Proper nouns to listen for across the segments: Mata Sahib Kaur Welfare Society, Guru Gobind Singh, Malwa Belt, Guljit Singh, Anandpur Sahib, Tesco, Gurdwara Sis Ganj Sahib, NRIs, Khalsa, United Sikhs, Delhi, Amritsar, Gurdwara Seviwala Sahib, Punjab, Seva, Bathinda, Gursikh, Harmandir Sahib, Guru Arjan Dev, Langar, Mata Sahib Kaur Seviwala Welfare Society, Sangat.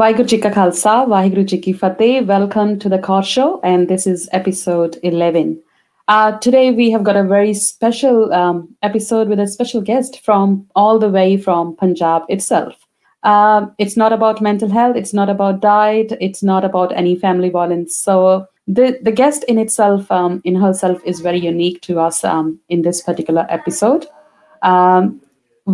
Vaheguru Ji Ka Khalsa, Vaheguru Ji Ki Fateh. Welcome to the Kaur Show, and this is episode 11. Today we have got a very special episode with a special guest from all the way from Punjab itself. It's not about mental health, it's not about diet, it's not about any family violence. So the guest in itself, in herself, is very unique to us in this particular episode.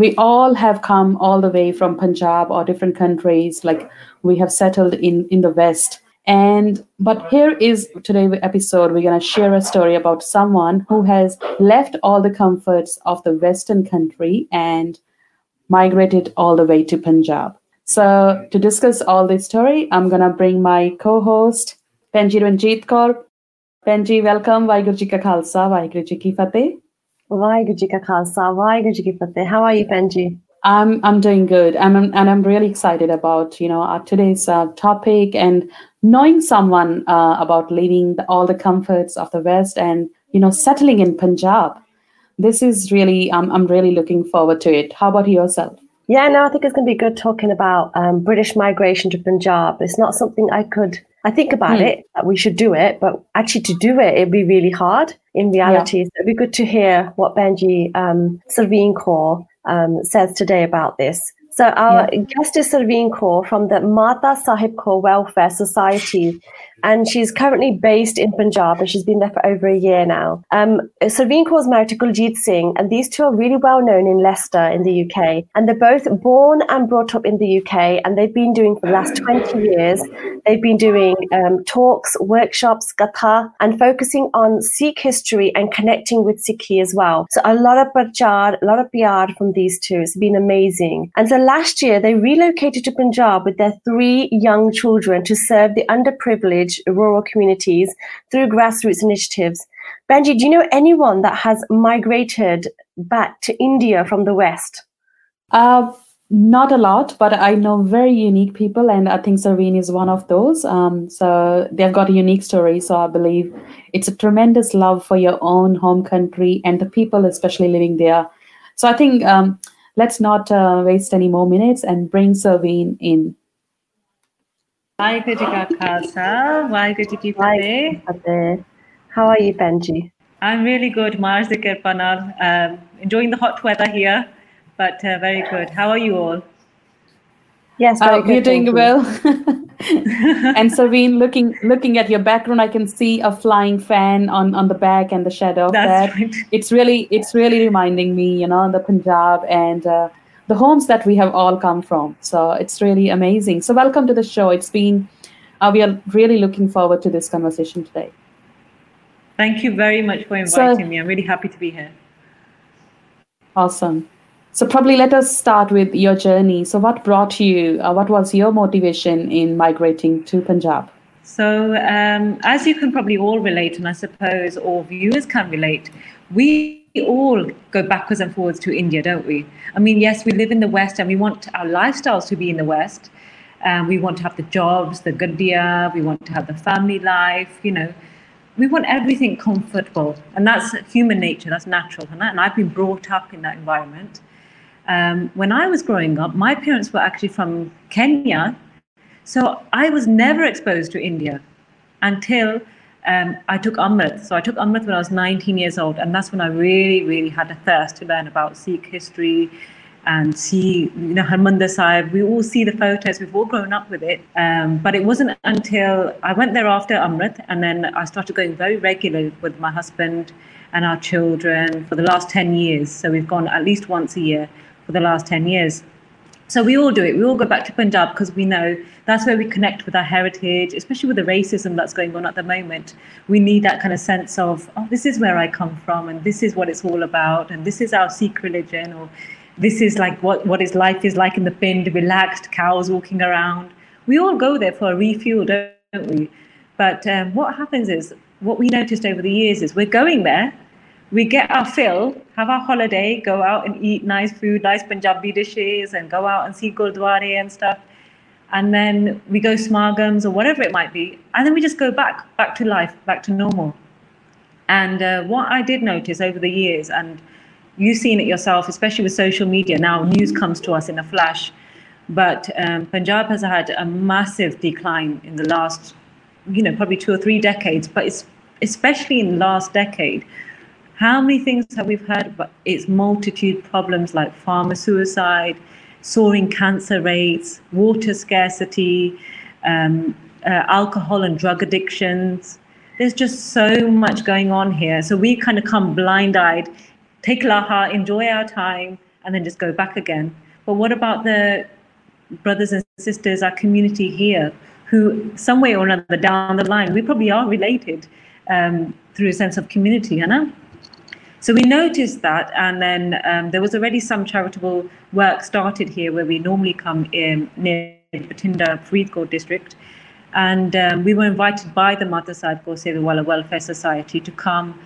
We all have come all the way from Punjab or different countries, like we have settled in the West. But here is today's episode. We're going to share a story about someone who has left all the comforts of the Western country and migrated all the way to Punjab. So to discuss all this story, I'm going to bring my co-host, Penji Ranjit Korp. Penji, welcome. Vaheguru Ji Ka Khalsa, Vaheguru Ji Ki Fateh. Vaheguru Ji Ka Khalsa, Vaheguru Ji Ki Fateh. How are you, Penji? I'm doing good. I'm really excited about, our today's topic and knowing someone about leaving all the comforts of the West and, settling in Punjab. This is really, I'm really looking forward to it. How about yourself? Yeah, no, I think it's going to be good talking about British migration to Punjab. It's not something I think about it, that we should do it, but actually to do it, it'd be really hard in reality. Yeah. So it'd be good to hear what Benji, Sarveen Kaur, says today about this. So our guest is Sarveen Kaur from the Mata Sahib Kaur Welfare Society, and she's currently based in Punjab, and she's been there for over a year now. Sarveen Kaur is married to Guljit Singh, and these two are really well known in Leicester in the UK. And they're both born and brought up in the UK, and they've been doing for the last 20 years. They've been doing talks, workshops, gatha, and focusing on Sikh history and connecting with Sikhi as well. So a lot of Prachar, a lot of PR from these two. It's been amazing. And so last year, they relocated to Punjab with their three young children to serve the underprivileged rural communities through grassroots initiatives. Benji, do you know anyone that has migrated back to India from the West? Not a lot, but I know very unique people, and I think Sarveen is one of those. So they've got a unique story. So I believe it's a tremendous love for your own home country and the people, especially living there. So I think... let's not waste any more minutes and bring Sarveen in. Vaheguru Ji Ka Khalsa, Vaheguru Ji Ki Fateh. How are you, Benji? I'm really good, Mars de Kirpanal. Enjoying the hot weather here, but very good. How are you all? Yes, very good. You're doing well. And Sarveen, looking at your background, I can see a flying fan on the back and the shadow of that. Right. It's really reminding me, the Punjab and the homes that we have all come from. So it's really amazing. So welcome to the show. It's been, we are really looking forward to this conversation today. Thank you very much for inviting me. I'm really happy to be here. Awesome. So probably let us start with your journey. So what brought you, what was your motivation in migrating to Punjab? So as you can probably all relate, and I suppose all viewers can relate, we all go backwards and forwards to India, don't we? I mean, yes, we live in the West and we want our lifestyles to be in the West. We want to have the jobs, the guddiya, we want to have the family life, We want everything comfortable. And that's human nature, that's natural. And I've been brought up in that environment. When I was growing up, my parents were actually from Kenya, so I was never exposed to India until I took Amrit. So I took Amrit when I was 19 years old, and that's when I really, really had a thirst to learn about Sikh history and see, Harmandir Sahib. We all see the photos, we've all grown up with it, but it wasn't until I went there after Amrit, and then I started going very regularly with my husband and our children for the last 10 years. So we've gone at least once a year for the last 10 years. So we all do it. We all go back to Punjab because we know that's where we connect with our heritage, especially with the racism that's going on at the moment. We need that kind of sense of, oh, this is where I come from and this is what it's all about and this is our Sikh religion, or this is like what is life is like in the pinned, relaxed cows walking around. We all go there for a refuel, don't we? But what happens is, what we noticed over the years is we're going there, we get our fill, have our holiday, go out and eat nice food, nice Punjabi dishes, and go out and see Gurdwara and stuff. And then we go smargams or whatever it might be. And then we just go back to life, back to normal. And what I did notice over the years, and you've seen it yourself, especially with social media, now news comes to us in a flash. But Punjab has had a massive decline in the last, probably 2 or 3 decades, but it's especially in the last decade. How many things have we heard? But it's multitude problems like farmer suicide, soaring cancer rates, water scarcity, alcohol and drug addictions. There's just so much going on here. So we kind of come blind-eyed, take Laha, enjoy our time, and then just go back again. But what about the brothers and sisters, our community here, who some way or another down the line, we probably are related through a sense of community, Anna? So we noticed that, and then there was already some charitable work started here where we normally come in near Bathinda, Faridkot district, and we were invited by the Mata Sahib Kaur Seviwala Welfare Society to come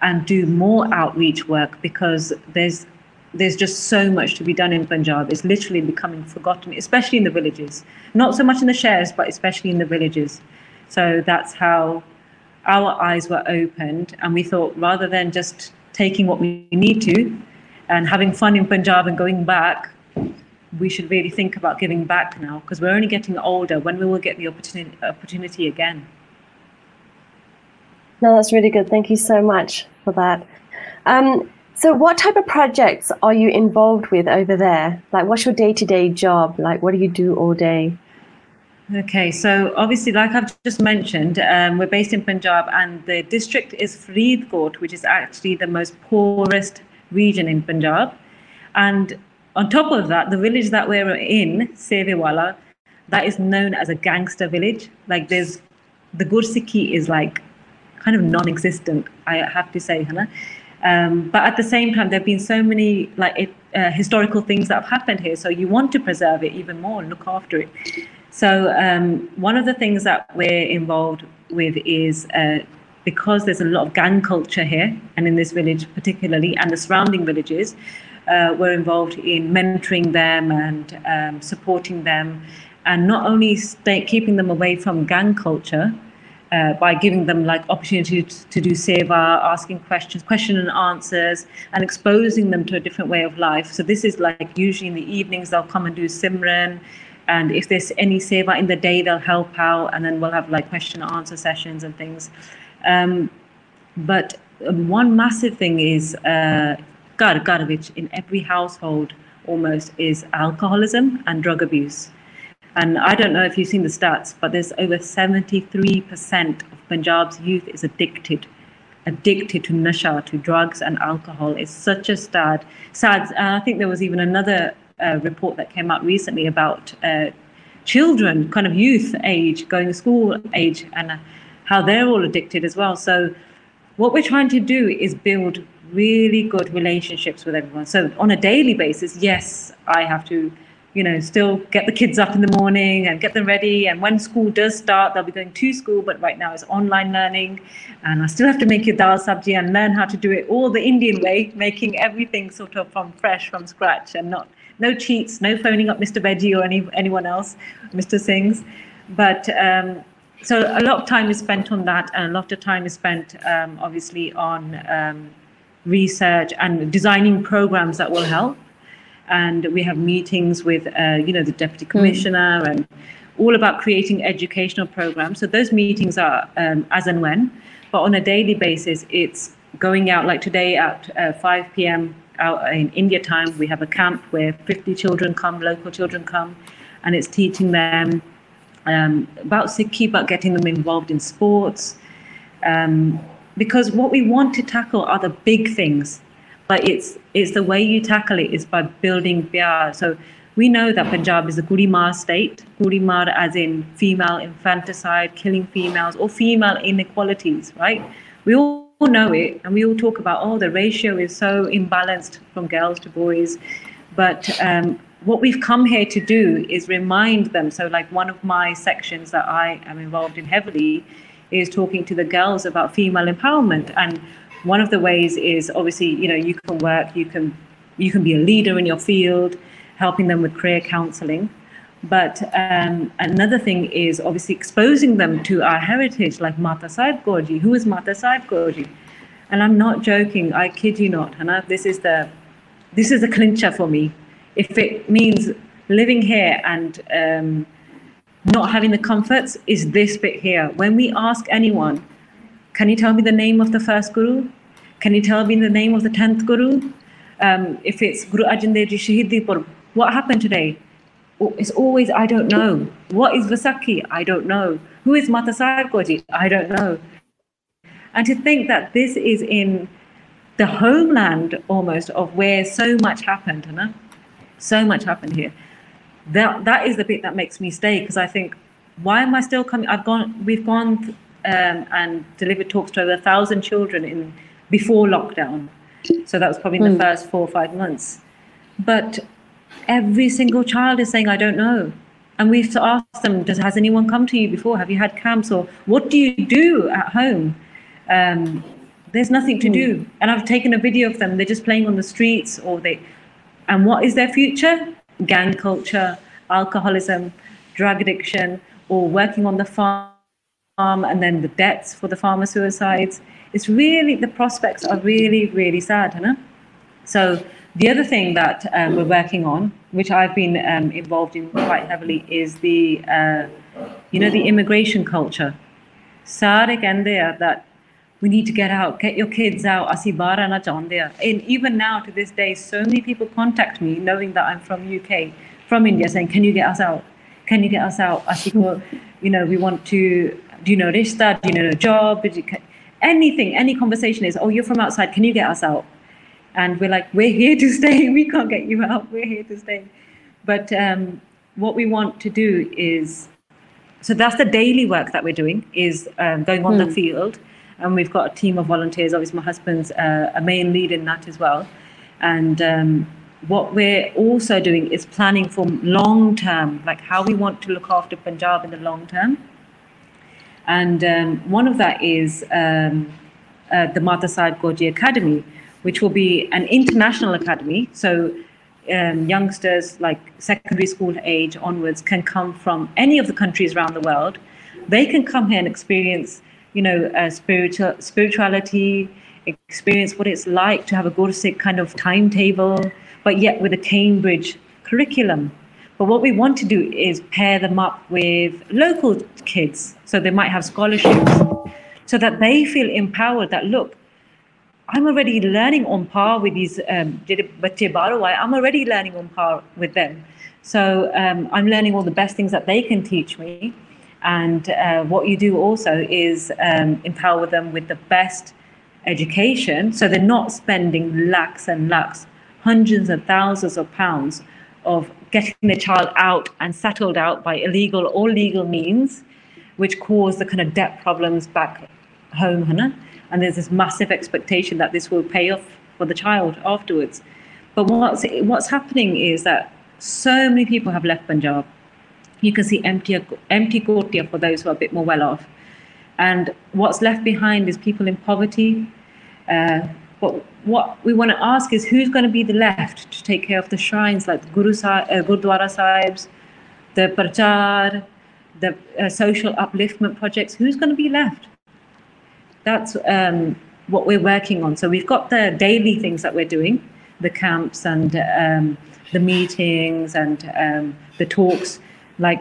and do more outreach work, because there's just so much to be done in Punjab. It's literally becoming forgotten, especially in the villages. Not so much in the shares, but especially in the villages. So that's how our eyes were opened, and we thought rather than just taking what we need to and having fun in Punjab and going back, we should really think about giving back now, because we're only getting older. When we will get the opportunity again? No, that's really good. Thank you so much for that. So what type of projects are you involved with over there? Like, what's your day-to-day job? Like, what do you do all day? Okay, so obviously, like I've just mentioned, we're based in Punjab, and the district is Faridkot, which is actually the most poorest region in Punjab. And on top of that, the village that we're in, Seviwala, that is known as a gangster village. Like, there's the Gursikhi is like kind of non-existent, I have to say, Hannah. But at the same time, there have been so many historical things that have happened here. So you want to preserve it even more and look after it. So one of the things that we're involved with is because there's a lot of gang culture here, and in this village particularly, and the surrounding villages, we're involved in mentoring them and supporting them, and not only keeping them away from gang culture, by giving them like opportunities to do seva, asking questions, question and answers, and exposing them to a different way of life. So this is like usually in the evenings they'll come and do Simran, and if there's any seva in the day they'll help out, and then we'll have like question and answer sessions and things. But one massive thing is ghar, which in every household almost is alcoholism and drug abuse. And I don't know if you've seen the stats, but there's over 73% of Punjab's youth is addicted to nasha, to drugs and alcohol. It's such a sad. And I think there was even another report that came out recently about children, kind of youth age, going to school age, and how they're all addicted as well. So what we're trying to do is build really good relationships with everyone. So on a daily basis, yes, I have to still get the kids up in the morning and get them ready. And when school does start, they'll be going to school, but right now it's online learning. And I still have to make your dal sabji and learn how to do it all the Indian way, making everything sort of from scratch, and no cheats, no phoning up Mr. Beji or anyone else, Mr. Singh's. But so a lot of time is spent on that, and a lot of time is spent obviously on research and designing programs that will help. And we have meetings with, the deputy commissioner and all about creating educational programs. So those meetings are as and when, but on a daily basis, it's going out like today at 5 p.m. out in India time. We have a camp where 50 children come, local children come, and it's teaching them about Sikhi, about getting them involved in sports. Because what we want to tackle are the big things. But it's the way you tackle it is by building pyar. So we know that Punjab is a Kurimar state, Kurimar as in female infanticide, killing females, or female inequalities, right? We all know it, and we all talk about, the ratio is so imbalanced from girls to boys. But what we've come here to do is remind them. So like one of my sections that I am involved in heavily is talking to the girls about female empowerment. And one of the ways is obviously, you can work, you can be a leader in your field, helping them with career counselling. But another thing is obviously exposing them to our heritage, like Mata Sahib Kaur ji. Who is Mata Sahib Kaur ji? And I'm not joking. I kid you not, Hannah. This is the clincher for me. If it means living here and not having the comforts is this bit here. When we ask anyone, can you tell me the name of the first Guru? Can you tell me the name of the 10th Guru? If it's Guru Arjan Dev Ji Shahidi Purb, what happened today? It's always, I don't know. What is Vaisakhi? I don't know. Who is Mata Sahib Kaur Ji? I don't know. And to think that this is in the homeland almost of where so much happened, you know? So much happened here. That is the bit that makes me stay, because I think, why am I still coming? We've gone and delivered talks to over 1,000 children in before lockdown. So that was probably in the first 4 or 5 months. But every single child is saying, I don't know. And we have to ask them, has anyone come to you before? Have you had camps? Or what do you do at home? There's nothing to do. And I've taken a video of them. They're just playing on the streets. And what is their future? Gang culture, alcoholism, drug addiction, or working on the farm, and then the debts for the farmer suicides. It's really, the prospects are really, really sad, you know? So the other thing that we're working on, which I've been involved in quite heavily, is the, the immigration culture. Sare kende hai that we need to get out, get your kids out. Asi bara na chahunde hai. And even now, to this day, so many people contact me, knowing that I'm from UK, from India, saying, can you get us out? Can you get us out? We want to, do you know rishta? Do you know a job? Anything, any conversation is, oh, you're from outside. Can you get us out? And we're like, we're here to stay. We can't get you out. We're here to stay. But what we want to do is, so that's the daily work that we're doing, is going on the field. And we've got a team of volunteers. Obviously, my husband's a main lead in that as well. And what we're also doing is planning for long term, like how we want to look after Punjab in the long term. And one of that is the Mata Sahib Kaur Academy, which will be an international academy. So youngsters like secondary school age onwards can come from any of the countries around the world. They can come here and experience, spirituality, experience what it's like to have a Gursikh kind of timetable, but yet with a Cambridge curriculum. But what we want to do is pair them up with local kids, so they might have scholarships, so that they feel empowered that, look, I'm already learning on par with these bacche barawai. I'm already learning on par with them. So I'm learning all the best things that they can teach me. And what you do also is empower them with the best education, so they're not spending lakhs and lakhs, hundreds and thousands of pounds of getting their child out and settled out by illegal or legal means, which cause the kind of debt problems back home, Hannah. And there's this massive expectation that this will pay off for the child afterwards. But what's happening is that so many people have left Punjab. You can see empty kotiya for those who are a bit more well off. And what's left behind is people in poverty. But what we want to ask is, who's going to be the left to take care of the shrines like the Gurdwara Sahibs, the Parchar, the social upliftment projects? Who's going to be left? That's what we're working on. So we've got the daily things that we're doing, the camps and the meetings and the talks. Like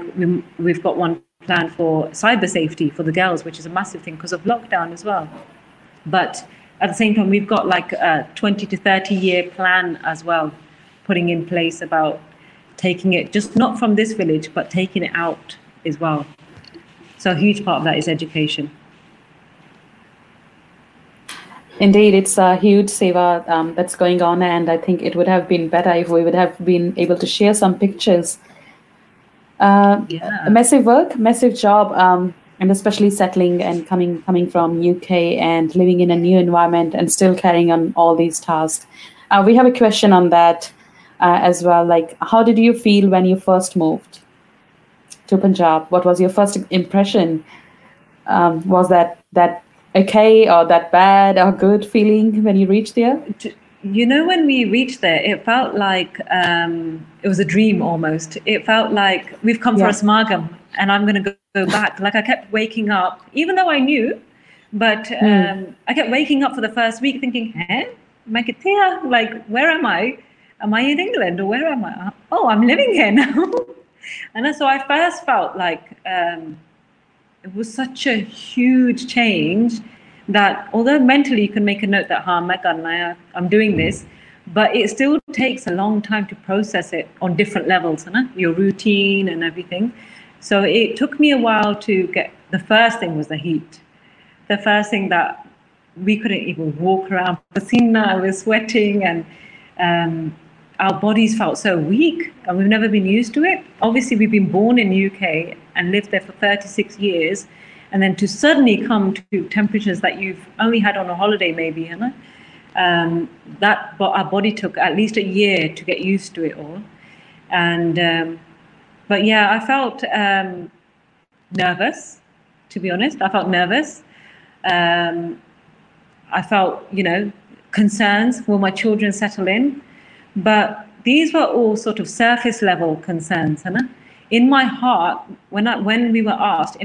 we've got one plan for cyber safety for the girls, which is a massive thing because of lockdown as well. But at the same time, we've got like a 20 to 30 year plan as well, putting in place about taking it, just not from this village, but taking it out as well. So a huge part of that is education. Indeed, it's a huge seva that's going on, and I think it would have been better if we would have been able to share some pictures. Massive work, massive job, and especially settling and coming from UK and living in a new environment and still carrying on all these tasks. We have a question on that as well. Like, how did you feel when you first moved to Punjab? What was your first impression? Was that okay, or that bad or good feeling when you reached there? When we reached there, it felt like it was a dream almost. It felt like we've come for a smargam and I'm going to go back. Like, I kept waking up, even though I knew, but I kept waking up for the first week thinking, like, where am I? am I in England or where am I? Oh, I'm living here now. And so I first felt like it was such a huge change that although mentally you can make a note that I'm doing this, but it still takes a long time to process it on different levels, your routine and everything. So it took me a while to get, the first thing was the heat. The first thing that we couldn't even walk around Bathinda, I was sweating, and our bodies felt so weak, and we've never been used to it. Obviously, we've been born in the UK and lived there for 36 years, and then to suddenly come to temperatures that you've only had on a holiday maybe, that our body took at least a year to get used to it all. And but yeah, I felt nervous, to be honest. I felt nervous. I felt, concerns, will my children settle in? But these were all sort of surface level concerns. In my heart, when we were asked,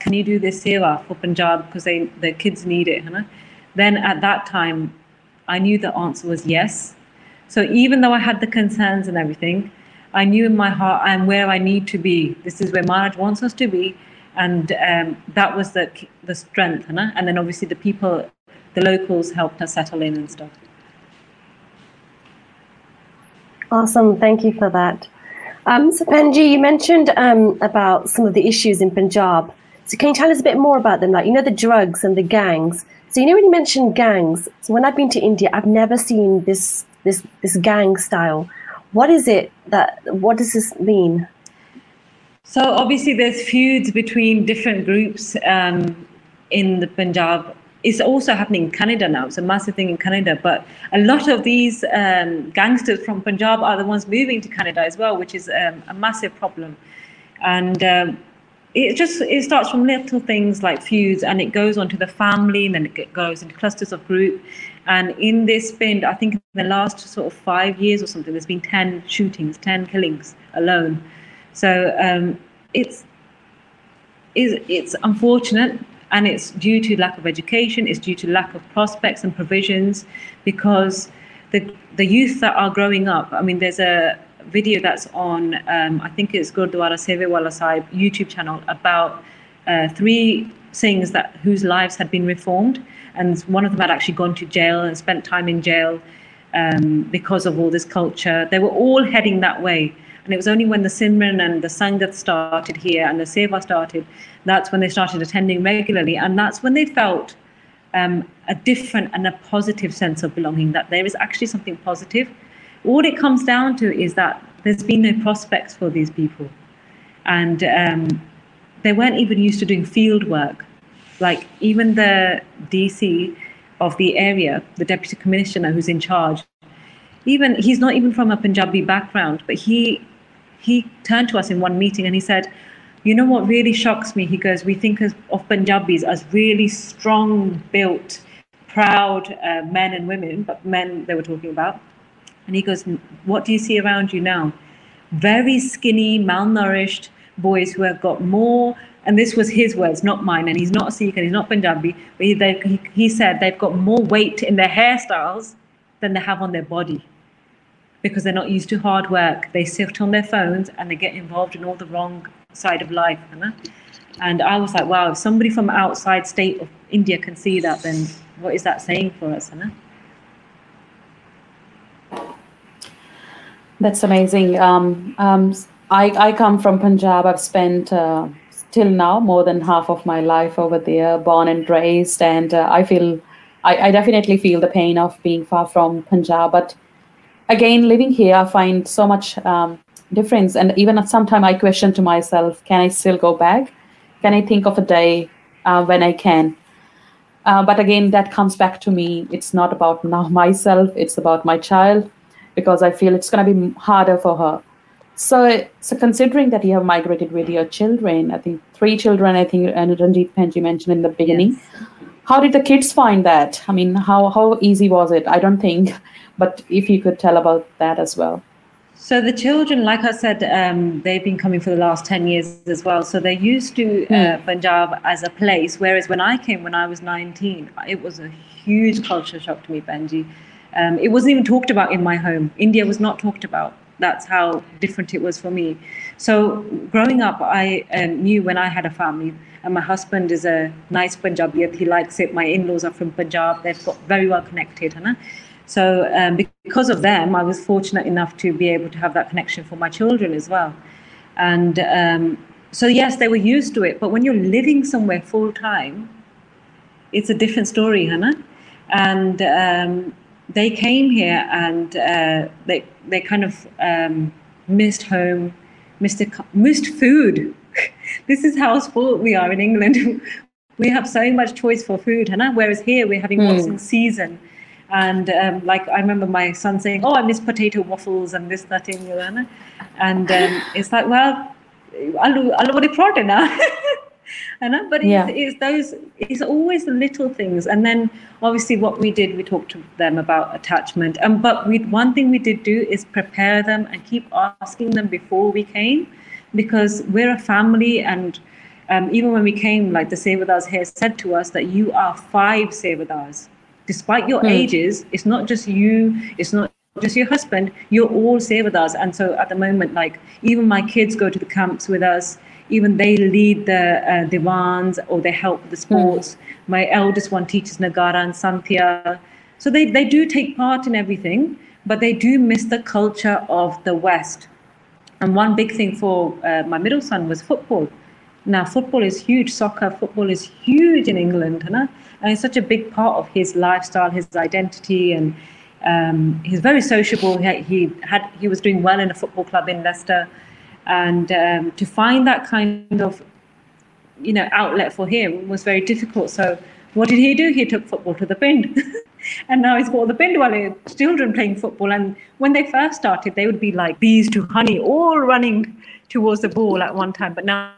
can you do this seva for Punjab because the kids need it, then at that time, I knew the answer was yes. So even though I had the concerns and everything, I knew in my heart, I'm where I need to be. This is where Maharaj wants us to be. And that was the strength. And then obviously the people, the locals helped us settle in and stuff. Awesome. Thank you for that. So Penji, you mentioned about some of the issues in Punjab. So can you tell us a bit more about them? Like, the drugs and the gangs. So when you mentioned gangs, so when I've been to India, I've never seen this gang style. What does this mean? So obviously there's feuds between different groups in the Punjab. It's also happening in Canada now. It's a massive thing in Canada. But a lot of these gangsters from Punjab are the ones moving to Canada as well, which is a massive problem. And it starts from little things like feuds, and it goes on to the family, and then it goes into clusters of group. And in this spin, I think in the last sort of 5 years or something, there's been 10 shootings, 10 killings alone. So it's unfortunate. And it's due to lack of education, it's due to lack of prospects and provisions, because the youth that are growing up, there's a video that's on, I think it's Gurdwara Seviwala Sahib YouTube channel, about three Singhs whose lives had been reformed. And one of them had actually gone to jail and spent time in jail because of all this culture. They were all heading that way. And it was only when the Simran and the Sangat started here and the Seva started, that's when they started attending regularly. And that's when they felt a different and a positive sense of belonging, that there is actually something positive. All it comes down to is that there's been no prospects for these people. And they weren't even used to doing field work. Like even the DC of the area, the deputy commissioner who's in charge, he's not even from a Punjabi background, but he turned to us in one meeting and he said, what really shocks me? He goes, we think of Punjabis as really strong, built, proud men and women, but men they were talking about. And he goes, what do you see around you now? Very skinny, malnourished boys who have got more, and this was his words, not mine, and he's not Sikh and he's not Punjabi, but he said they've got more weight in their hairstyles than they have on their body, because they're not used to hard work. They sit on their phones and they get involved in all the wrong side of life. And I was like, wow, if somebody from outside state of India can see that, then what is that saying for us? That's amazing. I come from Punjab. I've spent till now more than half of my life over there, born and raised, and I definitely feel the pain of being far from Punjab, but again, living here, I find so much difference. And even at some time I question to myself, can I still go back? Can I think of a day when I can? But again, that comes back to me. It's not about now myself, it's about my child, because I feel it's going to be harder for her. So considering that you have migrated with your children, I think 3 children, and Ranjit Penji mentioned in the beginning. Yes. How did the kids find that? How easy was it? I don't think, but if you could tell about that as well. So the children, like I said, they've been coming for the last 10 years as well. So they're used to Punjab as a place, whereas when I came when I was 19, it was a huge culture shock to me, Benji. It wasn't even talked about in my home. India was not talked about. That's how different it was for me. So growing up, I knew when I had a family, and my husband is a nice Punjabi, he likes it. My in-laws are from Punjab. They've got very well connected. Right? So because of them, I was fortunate enough to be able to have that connection for my children as well. And so, yes, they were used to it. But when you're living somewhere full time, it's a different story. Right? And they came here and they kind of missed home, missed food. This is how spoiled we are in England. We have so much choice for food, Hannah? Whereas here we're having what's in season. And like I remember my son saying, "Oh, I miss potato waffles and this, that, and the." And it's like, well, I'll order product now. But it's always the little things. And then obviously what we did, we talked to them about attachment. But one thing we did do is prepare them and keep asking them before we came, because we're a family. And even when we came, like the Sevadars here said to us that you are 5 Sevadars. Despite your ages, it's not just you, it's not just your husband, you're all Sevadars. And so at the moment, like even my kids go to the camps with us. Even they lead the divans, or they help the sports. My eldest one teaches Nagara and Santhya. So they do take part in everything, but they do miss the culture of the West. And one big thing for my middle son was football. Now, football is huge. Soccer, football is huge in England. Right? And it's such a big part of his lifestyle, his identity. And he's very sociable. He was doing well in a football club in Leicester. And to find that kind of, outlet for him was very difficult. So what did he do? He took football to the pind. And now he's got the pind while children playing football. And when they first started, they would be like bees to honey, all running towards the ball at one time. But now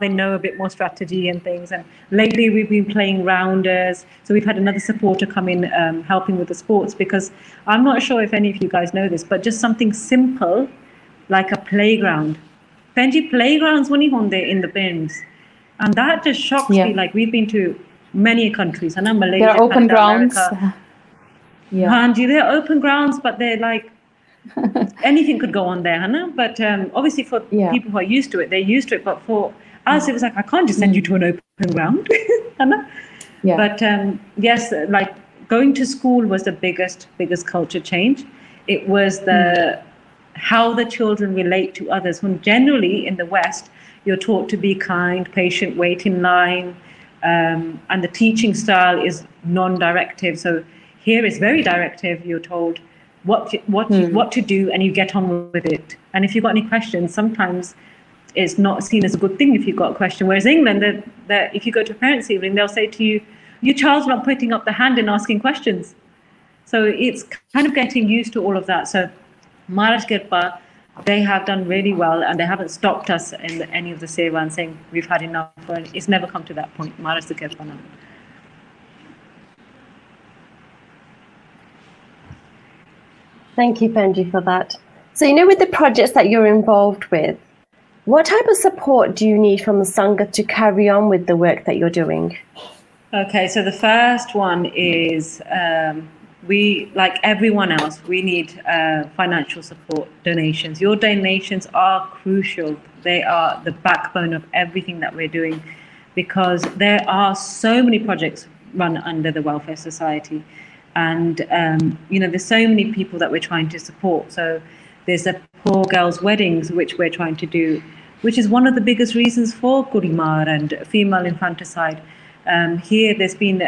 they know a bit more strategy and things. And lately we've been playing rounders. So we've had another supporter come in helping with the sports, because I'm not sure if any of you guys know this, but just something simple like a playground. Penji, playgrounds when you there in the bins. And that just shocks me. Like, we've been to many countries. And Malaysia, there are open grounds. And there are open grounds, but they're like, anything could go on there, Hannah. But obviously for people who are used to it, they're used to it. But for us, it was like, I can't just send you to an open ground, Hannah. Yeah. But yes, like going to school was the biggest culture change. It was how the children relate to others, when generally in the West you're taught to be kind, patient, wait in line, and the teaching style is non-directive. So here it's very directive. You're told what to do, and you get on with it. And if you've got any questions, sometimes it's not seen as a good thing if you've got a question. Whereas England, if you go to a parents' evening, they'll say to you, "Your child's not putting up the hand and asking questions." So it's kind of getting used to all of that. So Maharaj Kirpa, they have done really well, and they haven't stopped us in any of the seva and saying we've had enough. It's never come to that point. Maharaj Kirpa now. Thank you, Penji, for that. So, with the projects that you're involved with, what type of support do you need from the Sangha to carry on with the work that you're doing? Okay, so the first one is... we, like everyone else, we need financial support, donations. Your donations are crucial. They are the backbone of everything that we're doing, because there are so many projects run under the Welfare Society. And, there's so many people that we're trying to support. So there's the Poor Girls' Weddings, which we're trying to do, which is one of the biggest reasons for Kurimar and female infanticide. Here, there's been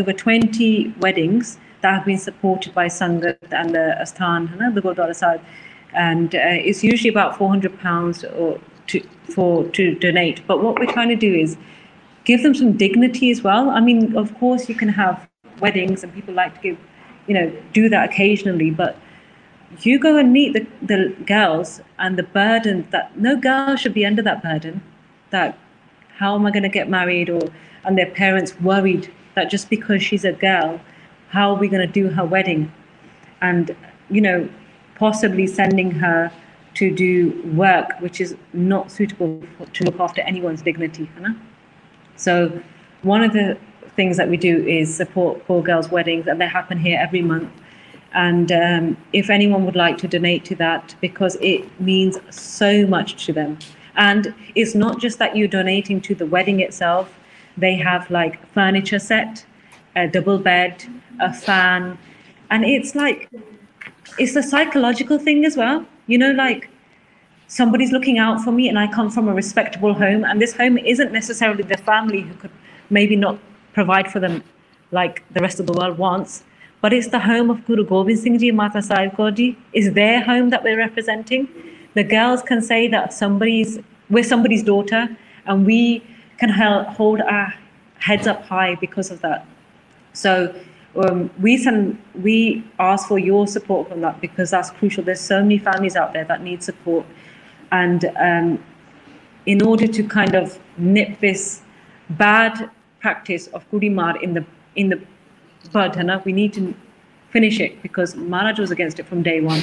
over 20 weddings that have been supported by Sangat and the Asthan, the Gurdwara Sahib, and it's usually about £400 to donate. But what we're trying to do is give them some dignity as well. I mean, of course, you can have weddings, and people like to give, do that occasionally. But you go and meet the girls, and the burden that no girl should be under, that burden that how am I going to get married, and their parents worried that just because she's a girl, how are we going to do her wedding? And, possibly sending her to do work which is not suitable to look after anyone's dignity. So one of the things that we do is support poor girls' weddings, and they happen here every month. And if anyone would like to donate to that, because it means so much to them. And it's not just that you're donating to the wedding itself. They have like a furniture set, a double bed, a fan. And it's like, it's a psychological thing as well. You know, like somebody's looking out for me, and I come from a respectable home. And this home isn't necessarily the family who could maybe not provide for them like the rest of the world wants. But it's the home of Guru Gobind Singh Ji and Mata Sahib Kaur Ji. It's their home that we're representing. The girls can say that we're somebody's daughter, and we can hold our heads up high because of that. So we ask for your support from that, because that's crucial. There's so many families out there that need support. And in order to kind of nip this bad practice of Kudi Maar in the bud, we need to finish it, because Maharaj was against it from day one.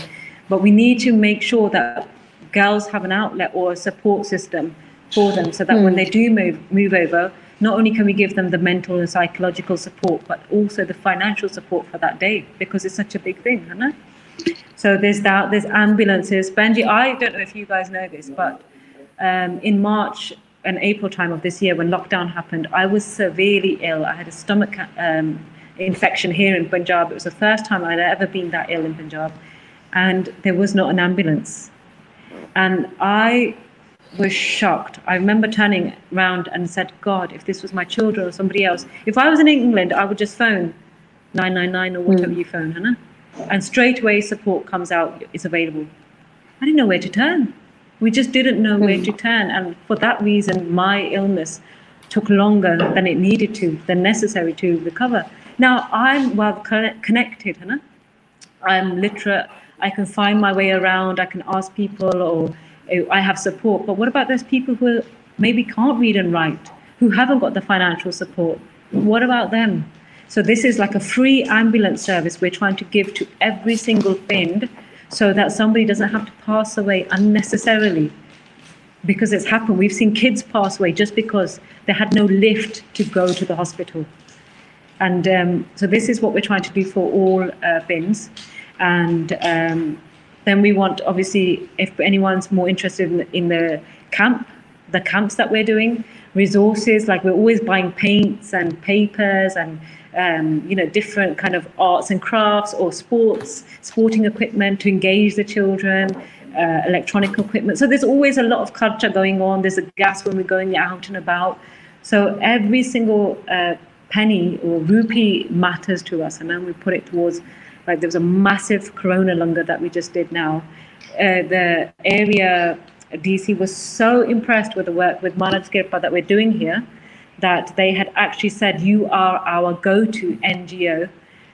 But we need to make sure that girls have an outlet or a support system for them, so that when they do move over, not only can we give them the mental and psychological support, but also the financial support for that day, because it's such a big thing, isn't it? So there's that, there's ambulances. Benji, I don't know if you guys know this, but in March and April time of this year, when lockdown happened, I was severely ill. I had a stomach infection here in Punjab. It was the first time I'd ever been that ill in Punjab, and there was not an ambulance. And I was shocked. I remember turning around and said, God, if this was my children or somebody else, if I was in England, I would just phone 999 or whatever you phone, Hannah. And straight away support comes out, it's available. I didn't know where to turn. We just didn't know where to turn. And for that reason, my illness took longer than it needed to, than necessary to recover. Now, I'm well connected, Hannah. I'm literate. I can find my way around. I can ask people, or I have support. But what about those people who maybe can't read and write, who haven't got the financial support? What about them? So this is like a free ambulance service we're trying to give to every single Hind, so that somebody doesn't have to pass away unnecessarily, because it's happened. We've seen kids pass away just because they had no lift to go to the hospital. And so this is what we're trying to do for all Hinds. And then we want, obviously, if anyone's more interested in the camps that we're doing, resources, like we're always buying paints and papers and, different kind of arts and crafts or sporting equipment to engage the children, electronic equipment. So there's always a lot of culture going on. There's a gas when we're going out and about. So every single penny or rupee matters to us. And then we put it towards, like there was a massive Corona Langar that we just did now. The area DC was so impressed with the work with Maharaj Kirpa that we're doing here, that they had actually said, you are our go-to NGO,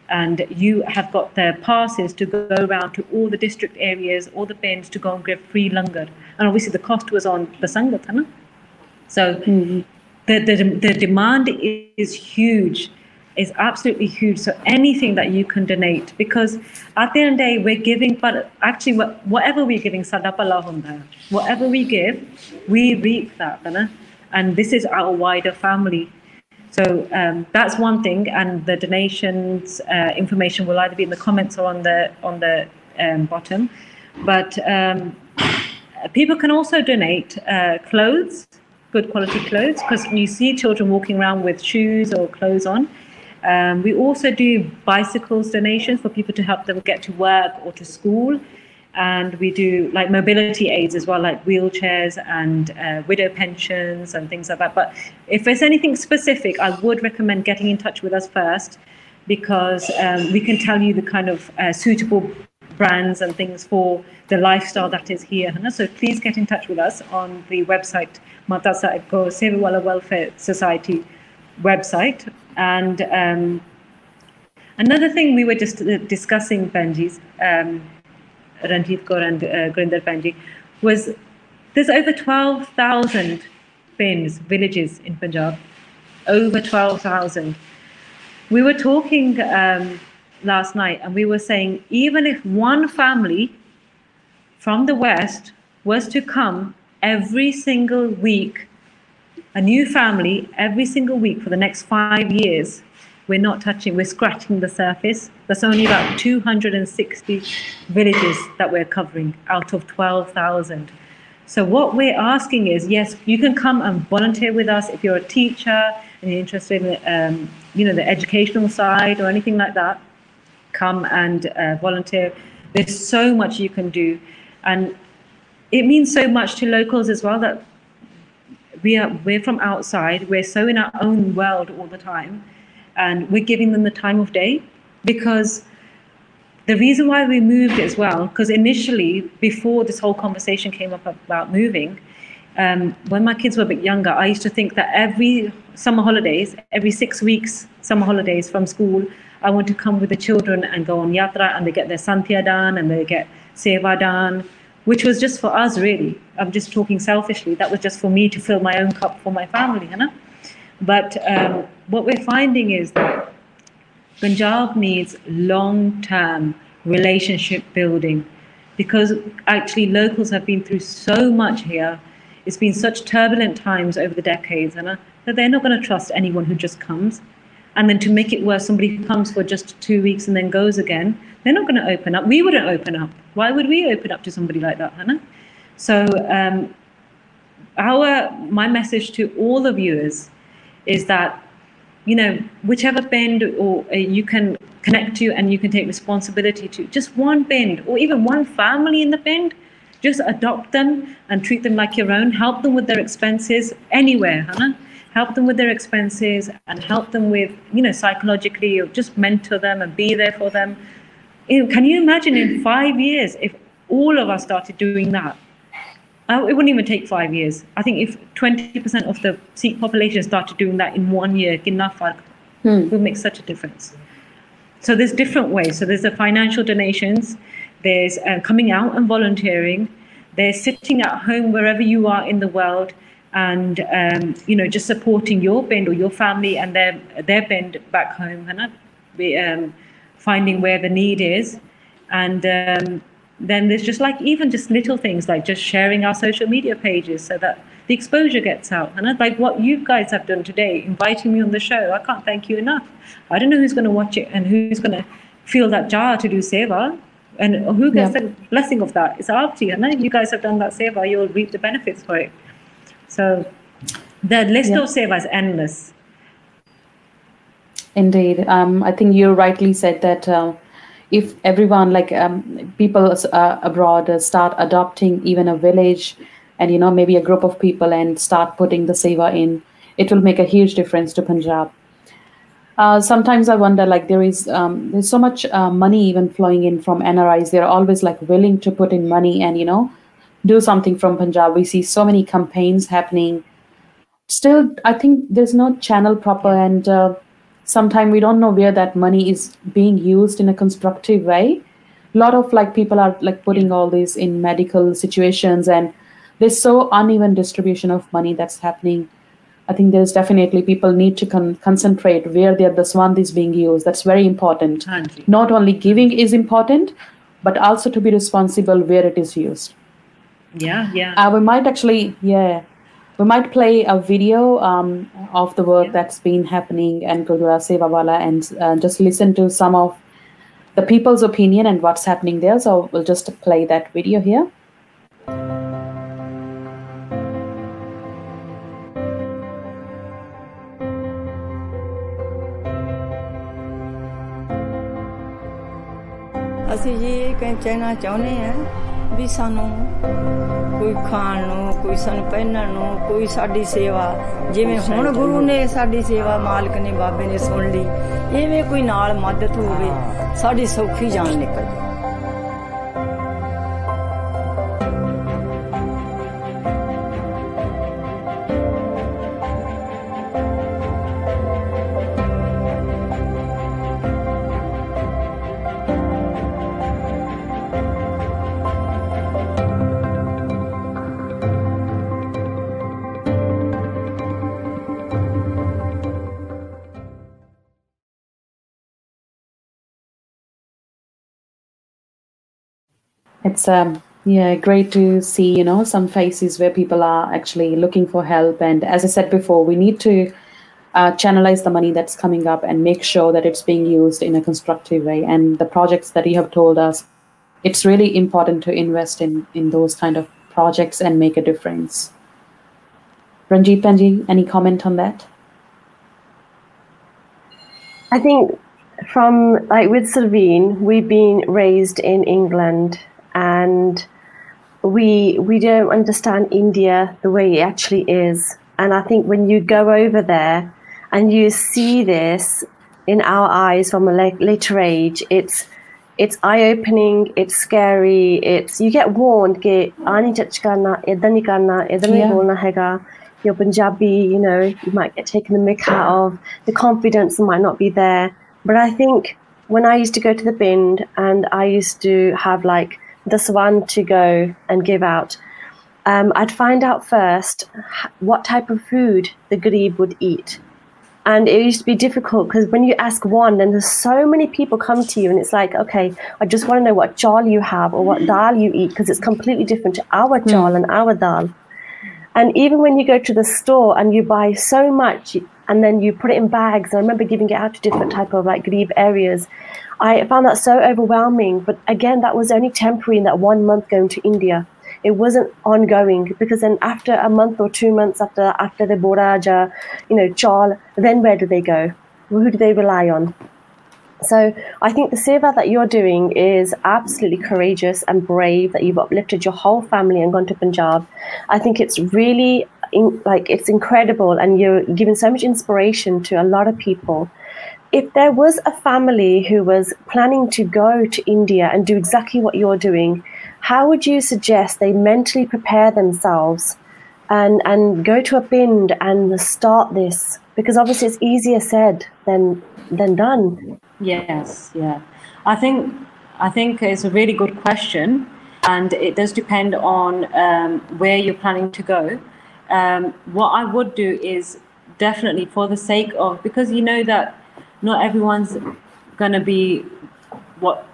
and you have got the passes to go around to all the district areas, all the Hinds, to go and give free Langar. And obviously the cost was on the Sangat, Hannah. So the demand is huge. Is absolutely huge. So anything that you can donate, because at the end of the day, we're giving, but actually whatever we're giving, whatever we give, we reap that, and this is our wider family. So that's one thing. And the donations information will either be in the comments or on the bottom. But people can also donate clothes, good quality clothes, because you see children walking around with shoes or clothes on. We also do bicycles donations for people to help them get to work or to school. And we do like mobility aids as well, like wheelchairs and widow pensions and things like that. But if there's anything specific, I would recommend getting in touch with us first, because we can tell you the kind of suitable brands and things for the lifestyle that is here. So please get in touch with us on the website, Mata Sahib Kaur Seviwala Welfare Society website. And another thing we were just discussing, Penji's, Ranjit Kaur and Gurinder Penji, was there's over 12,000 Hinds, villages in Punjab, over 12,000. We were talking last night, and we were saying, even if one family from the West was to come every single week a new family every single week for the next 5 years. We're not touching, we're scratching the surface. That's only about 260 villages that we're covering out of 12,000. So what we're asking is, yes, you can come and volunteer with us if you're a teacher and you're interested in the educational side or anything like that. Come and volunteer. There's so much you can do, and it means so much to locals as well that we're from outside. We're so in our own world all the time, and we're giving them the time of day, because the reason why we moved as well, because initially, before this whole conversation came up about moving, when my kids were a bit younger, I used to think that every summer holidays, every 6 weeks summer holidays from school, I want to come with the children and go on yatra, and they get their santhya done and they get seva done, which was just for us, really. I'm just talking selfishly. That was just for me to fill my own cup for my family, you know? But what we're finding is that Punjab needs long-term relationship building, because actually locals have been through so much here. It's been such turbulent times over the decades, and that they're not going to trust anyone who just comes. And then to make it worse, somebody who comes for just 2 weeks and then goes again, they're not going to open up. We wouldn't open up. Why would we open up to somebody like that, Hannah? So my message to all the viewers is that, you know, whichever bend or you can connect to and you can take responsibility to, just one bend or even one family in the bend, just adopt them and treat them like your own. Help them with their expenses anywhere, Hannah. Help them with their expenses and help them with, you know, psychologically, or just mentor them and be there for them. You know, can you imagine in 5 years if all of us started doing that? It wouldn't even take 5 years. I think if 20% of the Sikh population started doing that in 1 year, it would make such a difference. So there's different ways. So there's the financial donations, there's coming out and volunteering, there's sitting at home wherever you are in the world, and just supporting your bend or your family and their bend back home, and finding where the need is. And then there's just like even just little things like just sharing our social media pages so that the exposure gets out. And I'd like what you guys have done today, inviting me on the show. I can't thank you enough. I don't know who's going to watch it and who's going to feel that jar to do seva. And who gets the blessing of that? It's up to you. And you guys have done that seva, you'll reap the benefits for it. So the list of seva is endless. Indeed. I think you rightly said that if everyone, like people abroad, start adopting even a village and, maybe a group of people and start putting the seva in, it will make a huge difference to Punjab. Sometimes I wonder, like there's so much money even flowing in from NRIs. They're always like willing to put in money and, do something from Punjab. We see so many campaigns happening. Still, I think there's no channel proper, and sometimes we don't know where that money is being used in a constructive way. A lot of like people are like putting all this in medical situations, and there's so uneven distribution of money that's happening. I think there's definitely people need to concentrate where their daswand is being used. That's very important. Not only giving is important, but also to be responsible where it is used. We might play a video of the work that's been happening and Gurdwara Seviwala, and just listen to some of the people's opinion and what's happening there. So we'll just play that video here. ਅਸੀਂ ਇਹ ਕਹਿਣਾ ਚਾਹੁੰਦੇ ਹਾਂ ਵੀ ਸਾਨੂੰ ਕੋਈ ਖਾਣ ਨੂੰ, ਕੋਈ ਸਾਨੂੰ ਪਹਿਨਣ ਨੂੰ, ਕੋਈ ਸਾਡੀ ਸੇਵਾ, ਜਿਵੇਂ ਹੁਣ ਗੁਰੂ ਨੇ ਸਾਡੀ ਸੇਵਾ ਮਾਲਕ ਨੇ ਬਾਬੇ ਨੇ ਸੁਣ ਲਈ, ਇਵੇਂ ਕੋਈ ਨਾਲ ਮਦਦ ਹੋਵੇ, ਸਾਡੀ ਸੌਖੀ ਜਾਨ ਨਿਕਲ ਜਾਵੇ। Yeah, great to see, you know, some faces where people are actually looking for help. And as I said before, we need to channelize the money that's coming up and make sure that it's being used in a constructive way. And the projects that you have told us, it's really important to invest in those kind of projects and make a difference. Ranjit, Penji, any comment on that? I think from, like with Sylvine, we've been raised in England, and we don't understand India the way it actually is. And I think when you go over there and you see this in our eyes from a later age, it's eye-opening, it's scary, it's, you get warned, you're Punjabi, you know, you might get taken the mick out of, the confidence might not be there. But I think when I used to go to the Bind and I used to have like this one to go and give out, I'd find out first what type of food the Garib would eat. And it used to be difficult because when you ask one, then there's so many people come to you and it's like, okay, I just want to know what chal you have or what dal you eat, because it's completely different to our chal and our dal. And even when you go to the store and you buy so much and then you put it in bags, and I remember giving it out to different type of like Garib areas, I found that so overwhelming. But again, that was only temporary in that 1 month going to India. It wasn't ongoing, because then after a month or 2 months after the Boraja, you know, Chal, then where do they go? Who do they rely on? So I think the seva that you're doing is absolutely courageous and brave, that you've uplifted your whole family and gone to Punjab. I think it's really it's incredible, and you're giving so much inspiration to a lot of people. If there was a family who was planning to go to India and do exactly what you're doing, how would you suggest they mentally prepare themselves and go to a Bind and start this? Because obviously it's easier said than done. Yes, yeah. I think it's a really good question, and it does depend on where you're planning to go. What I would do is definitely, for the sake of, because you know that not everyone's going to be what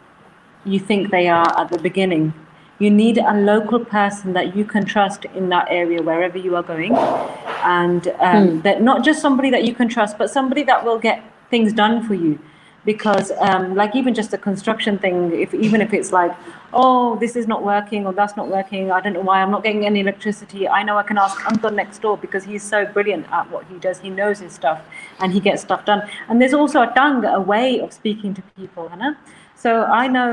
you think they are at the beginning. You need a local person that you can trust in that area, wherever you are going. And that not just somebody that you can trust, but somebody that will get things done for you. Because like even just the construction thing, if it's like, oh, this is not working or that's not working, I don't know why I'm not getting any electricity, I know I can ask Uncle next door, because he's so brilliant at what he does. He knows his stuff and he gets stuff done. And there's also a tongue, a way of speaking to people, Hannah. So I know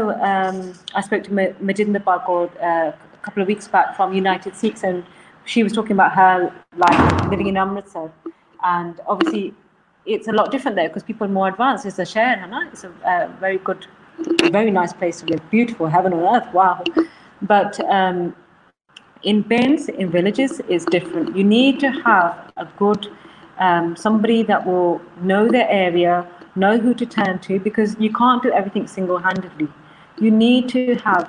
I spoke to Majinda Bagod a couple of weeks back from United Sikhs, and she was talking about her life living in Amritsar. And obviously, it's a lot different there because people are more advanced. It's a share, Hannah. It's a very good, very nice place to live. Beautiful, heaven on earth, wow. But in Binds, in villages, it's different. You need to have a good, somebody that will know their area, know who to turn to, because you can't do everything single-handedly. You need to have,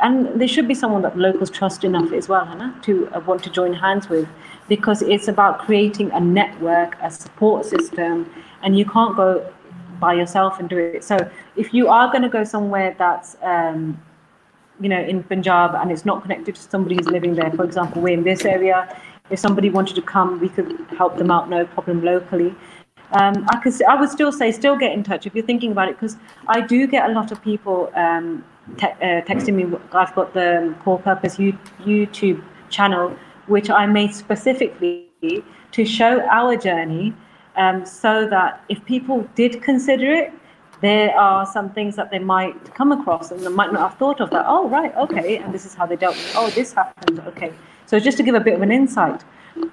and there should be someone that locals trust enough as well, Hannah, to want to join hands with, because it's about creating a network, a support system, and you can't go by yourself and do it. So if you are going to go somewhere that's, in Punjab and it's not connected to somebody who's living there, for example, we're in this area, if somebody wanted to come, we could help them out, no problem, locally. I would still say, still get in touch if you're thinking about it, because I do get a lot of people texting me. I've got the Core Purpose YouTube channel, which I made specifically to show our journey, so that if people did consider it, there are some things that they might come across and they might not have thought of, that, oh, right, okay, and this is how they dealt with it. Oh, this happened, okay. So just to give a bit of an insight.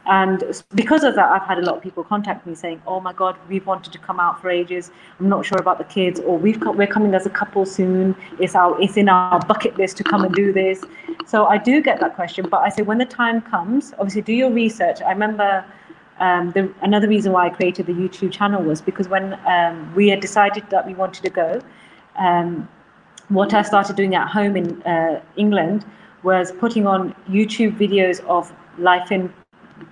And because of that, I've had a lot of people contact me saying, oh my God, we've wanted to come out for ages, I'm not sure about the kids, or we're coming as a couple soon, it's in our bucket list to come and do this. So I do get that question, but I say when the time comes, obviously do your research. I remember another reason why I created the YouTube channel was because when we had decided that we wanted to go, what I started doing at home in England was putting on YouTube videos of life in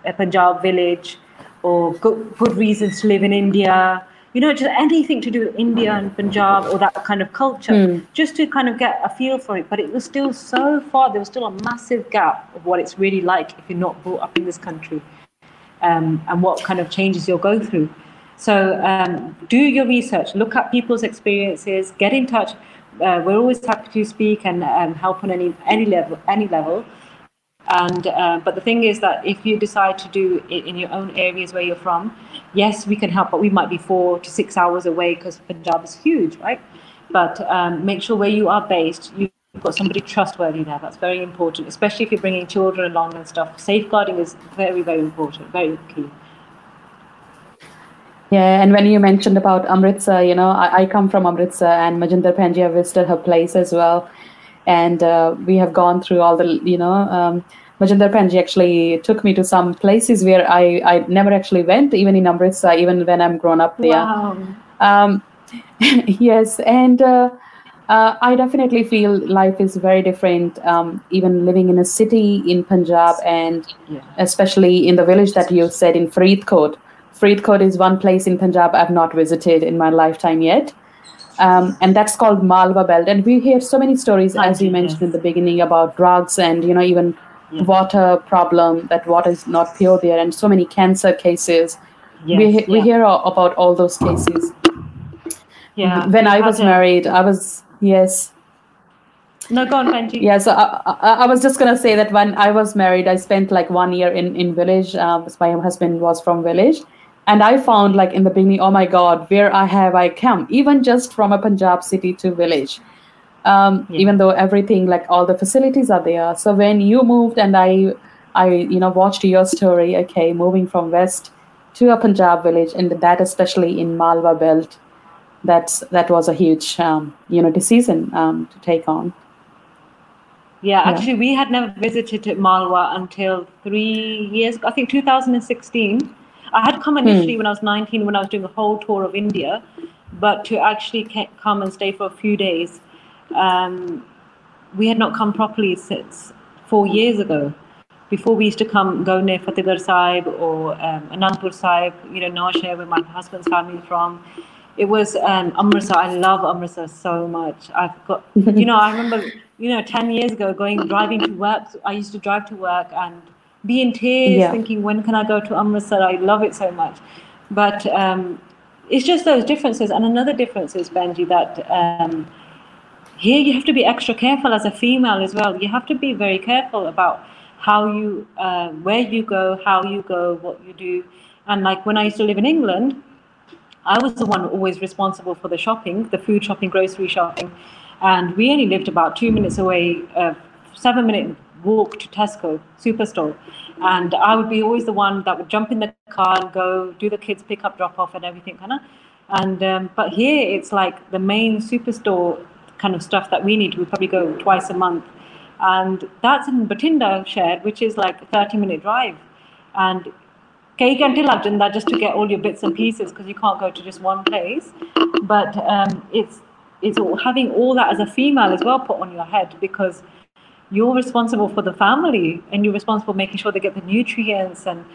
a Punjab village, or good reasons to live in India, you know, just anything to do with India and Punjab or that kind of culture, just to kind of get a feel for it. But it was still so far, there was still a massive gap of what it's really like if you're not brought up in this country, and what kind of changes you'll go through. So do your research, look at people's experiences, get in touch. We're always happy to speak and help on any level. And but the thing is that if you decide to do it in your own areas where you're from, yes, we can help, but we might be 4 to 6 hours away because Punjab is huge, right? But make sure where you are based, you've got somebody trustworthy there. That's very important, especially if you're bringing children along and stuff. Safeguarding is very, very important, very key. Yeah, and when you mentioned about Amritsar, you know, I come from Amritsar, and Majinder Penji, I visited her place as well. And we have gone through all the, you know, Majinder Penji actually took me to some places where I never actually went, even in Amritsar, even when I'm grown up there. Wow. Yes, and I definitely feel life is very different, even living in a city in Punjab, and especially in the village that you said in Faridkot. Faridkot is one place in Punjab I've not visited in my lifetime yet. And that's called Malwa Belt. And we hear so many stories, as you mentioned in the beginning, about drugs and, you know, even water problem, that water is not pure there, and so many cancer cases. We hear about all those cases. Yeah. When I was married, I was, No, go on, Benji. Yeah, so I was just going to say that when I was married, I spent like 1 year in village. My husband was from village. And I found, like, in the beginning, oh my God, where have I come? Even just from a Punjab city to village, even though everything, like, all the facilities are there. So when you moved, and I, you know, watched your story, okay, moving from West to a Punjab village, and that especially in Malwa Belt, that was a huge, you know, decision to take on. Yeah, actually, we had never visited Malwa until 3 years, I think 2016. I had come initially when I was 19, when I was doing a whole tour of India, but to actually come and stay for a few days, we had not come properly since 4 years ago. Before, we used to go near Fatehgarh Sahib or Anandpur Sahib, you know, Nashik, where my husband's family is from. It was Amritsar. I love Amritsar so much. I've got, you know, I remember, you know, 10 years ago driving to work. I used to drive to work and be in tears thinking, when can I go to Amritsar? I love it so much. But it's just those differences. And another difference is, Benji, that here you have to be extra careful as a female as well. You have to be very careful about how you, where you go, how you go, what you do. And like when I used to live in England, I was the one always responsible for the shopping, the food shopping, grocery shopping. And we only lived about 2 minutes away, 7 minute walk to Tesco superstore, and I would be always the one that would jump in the car and go do the kids pick up, drop off and everything, kind of. And but here it's like the main superstore kind of stuff that we need, we probably go twice a month, and that's in Bathinda shared, which is like a 30-minute drive, and just to get all your bits and pieces because you can't go to just one place. But it's having all that as a female as well put on your head, because you're responsible for the family and you're responsible for making sure they get the nutrients. And,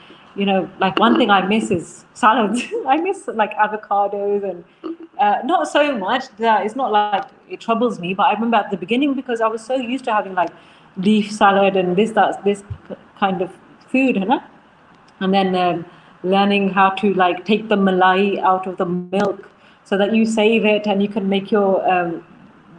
you know, like one thing I miss is salads. I miss like avocados and not so much. It's not like it troubles me, but I remember at the beginning, because I was so used to having like leaf salad and this kind of food, you know? And then learning how to like take the malai out of the milk so that you save it and you can make your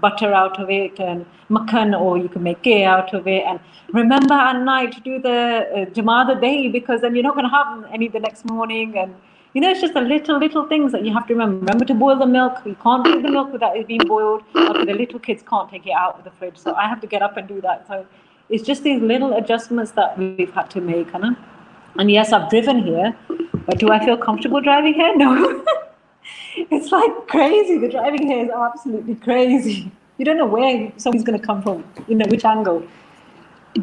butter out of it, and makhan, or you can make ghee out of it. And remember at night to do the Jamada day, because then you're not going to have any the next morning. And, you know, it's just the little things that you have to remember. Remember to boil the milk. You can't take the milk without it being boiled. Okay, the little kids can't take it out of the fridge, so I have to get up and do that. So it's just these little adjustments that we've had to make. And yes, I've driven here, but do I feel comfortable driving here? No. It's like crazy. The driving here is absolutely crazy. You don't know where somebody's going to come from, you know, which angle.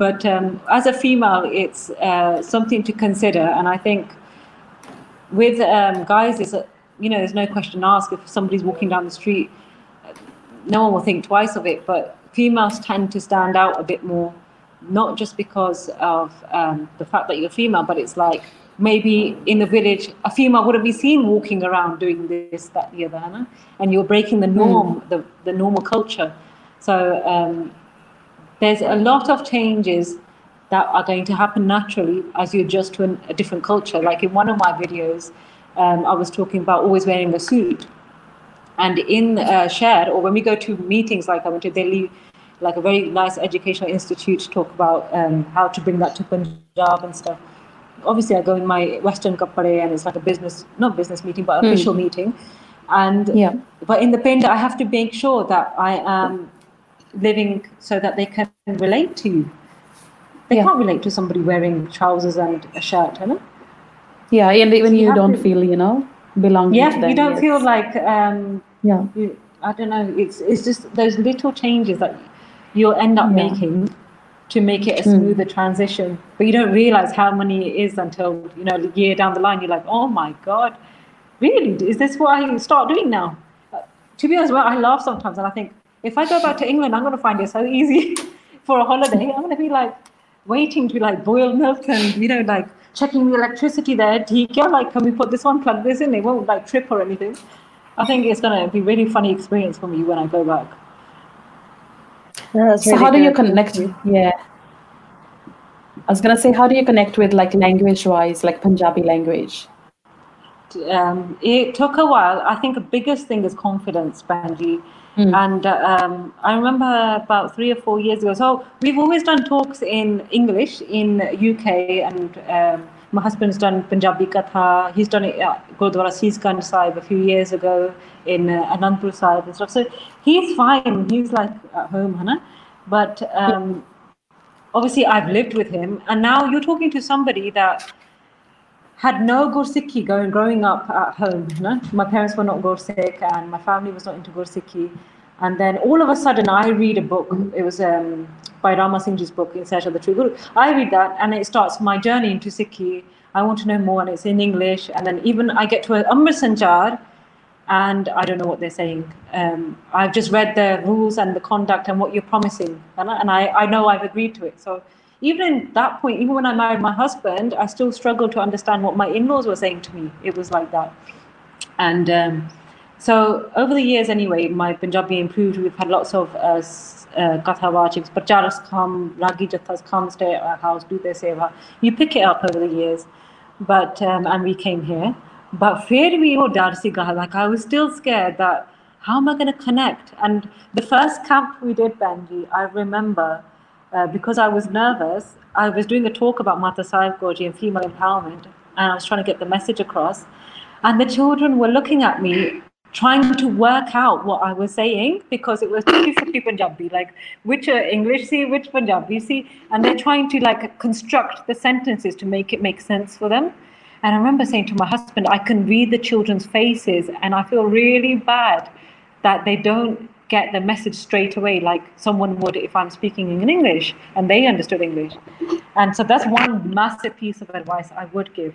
But as a female, it's something to consider. And I think with guys, it's you know, there's no question asked. If somebody's walking down the street, no one will think twice of it. But females tend to stand out a bit more, not just because of the fact that you're female, but it's like maybe in the village, a female would have been seen walking around doing this, that, the other, Anna, and you're breaking the norm, the normal culture. So there's a lot of changes that are going to happen naturally as you adjust to a different culture. Like in one of my videos, I was talking about always wearing a suit. And in Share, or when we go to meetings, like I went to Delhi, like a very nice educational institute to talk about how to bring that to Punjab and stuff. Obviously, I go in my Western kapade and it's like a business, not business meeting, but official meeting. And but in the Pinda, I have to make sure that I am living so that they can relate to you. They can't relate to somebody wearing trousers and a shirt, you know? Yeah, and even so you don't feel, you know, belonging to them. Yeah, you don't feel like, I don't know, it's just those little changes that you'll end up making to make it a smoother transition. But you don't realize how many it is until, you know, a year down the line, you're like, oh my God, really? Is this what I start doing now? To be honest, well, I laugh sometimes and I think, if I go back to England, I'm going to find it so easy for a holiday. I'm going to be like waiting to like boil milk and, you know, like checking the electricity there. Like, can we put this on, plug this in? They won't like trip or anything. I think it's going to be a really funny experience for me when I go back. Yeah, so really how do you connect? Yeah. I was going to say, how do you connect with like language wise, like Punjabi language? It took a while. I think the biggest thing is confidence, Benji. And I remember about 3 or 4 years ago, so we've always done talks in English in UK, and my husband's done Punjabi Katha, he's done it at Gurdwara Sis Ganj Sahib a few years ago in Anandpur Sahib and stuff. So he's fine, he's like at home, Hannah. But obviously I've lived with him, and now you're talking to somebody that had no Gursikhi growing up at home. No? My parents were not Gursikh and my family was not into Gursikhi. And then all of a sudden I read a book. It was by Rama Singhji's book, In Search of the True Guru. I read that and it starts my journey into Sikhi. I want to know more and it's in English. And then even I get to Amrsanjar and I don't know what they're saying. I've just read the rules and the conduct and what you're promising. And I know I've agreed to it. So even at that point, even when I married my husband, I still struggled to understand what my in-laws were saying to me. It was like that. And so over the years anyway, my Punjabi improved. We've had lots of katha watchings, pracharas come, ragi jathas come, stay at our house, do their seva. You pick it up over the years. But and we came here. But fear we all dar si gaha, like I was still scared that how am I going to connect? And the first camp we did, Benji, I remember, because I was nervous, I was doing a talk about Mata Sahib Kaur and female empowerment, and I was trying to get the message across. And the children were looking at me, trying to work out what I was saying, because it was 50-50 Punjabi, like which English see, which Punjabi see, and they're trying to like construct the sentences to make it make sense for them. And I remember saying to my husband, I can read the children's faces, and I feel really bad that they don't get the message straight away like someone would if I'm speaking in English and they understood English. And so that's one massive piece of advice I would give.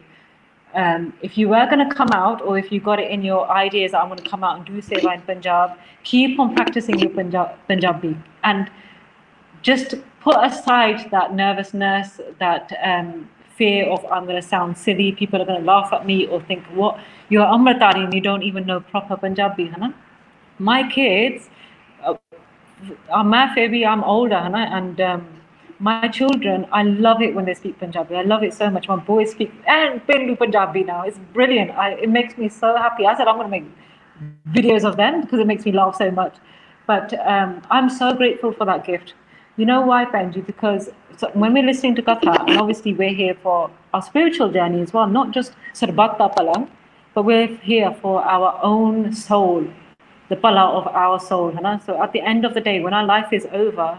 If you were going to come out, or if you got it in your ideas, I'm going to come out and do seva in Punjab, keep on practicing your Punjabi and just put aside that nervousness, that fear of I'm going to sound silly, people are going to laugh at me or think, what, you're Amritari and you don't even know proper Punjabi, Hana. My kids, I'm older, and my children, I love it when they speak Punjabi. I love it so much. My boys speak and Pindu Punjabi now. It's brilliant. It makes me so happy. I said I'm going to make videos of them because it makes me laugh so much. But I'm so grateful for that gift. You know why, Penji? Because when we're listening to Katha, and obviously we're here for our spiritual journey as well, not just Sarbat Ta Palang, but we're here for our own soul, the pala of our soul. Hana? So at the end of the day, when our life is over,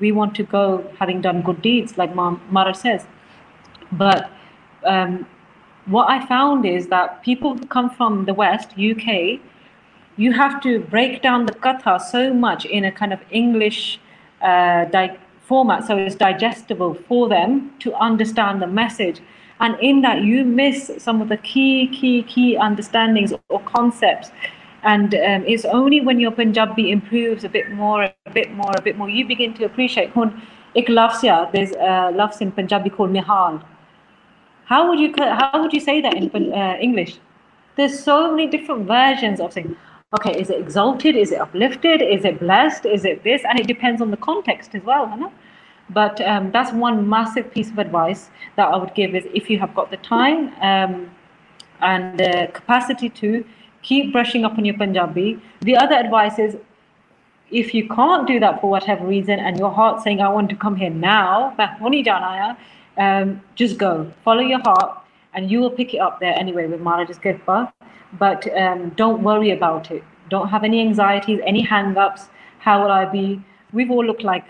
we want to go having done good deeds, like Mara says. But what I found is that people who come from the West, UK, you have to break down the katha so much in a kind of English format, so it's digestible for them to understand the message. And in that, you miss some of the key understandings or concepts. And it's only when your Punjabi improves a bit more, you begin to appreciate. There's a lafz in Punjabi called nihal. How would you say that in English? There's so many different versions of saying, okay, is it exalted? Is it uplifted? Is it blessed? Is it this? And it depends on the context as well, isn't it? But that's one massive piece of advice that I would give is if you have got the time and the capacity to keep brushing up on your Punjabi. The other advice is if you can't do that for whatever reason and your heart's saying, I want to come here now, just go, follow your heart and you will pick it up there anyway with Maharaj's Kirpa. But don't worry about it. Don't have any anxieties, any hang-ups. How will I be? We've all looked like...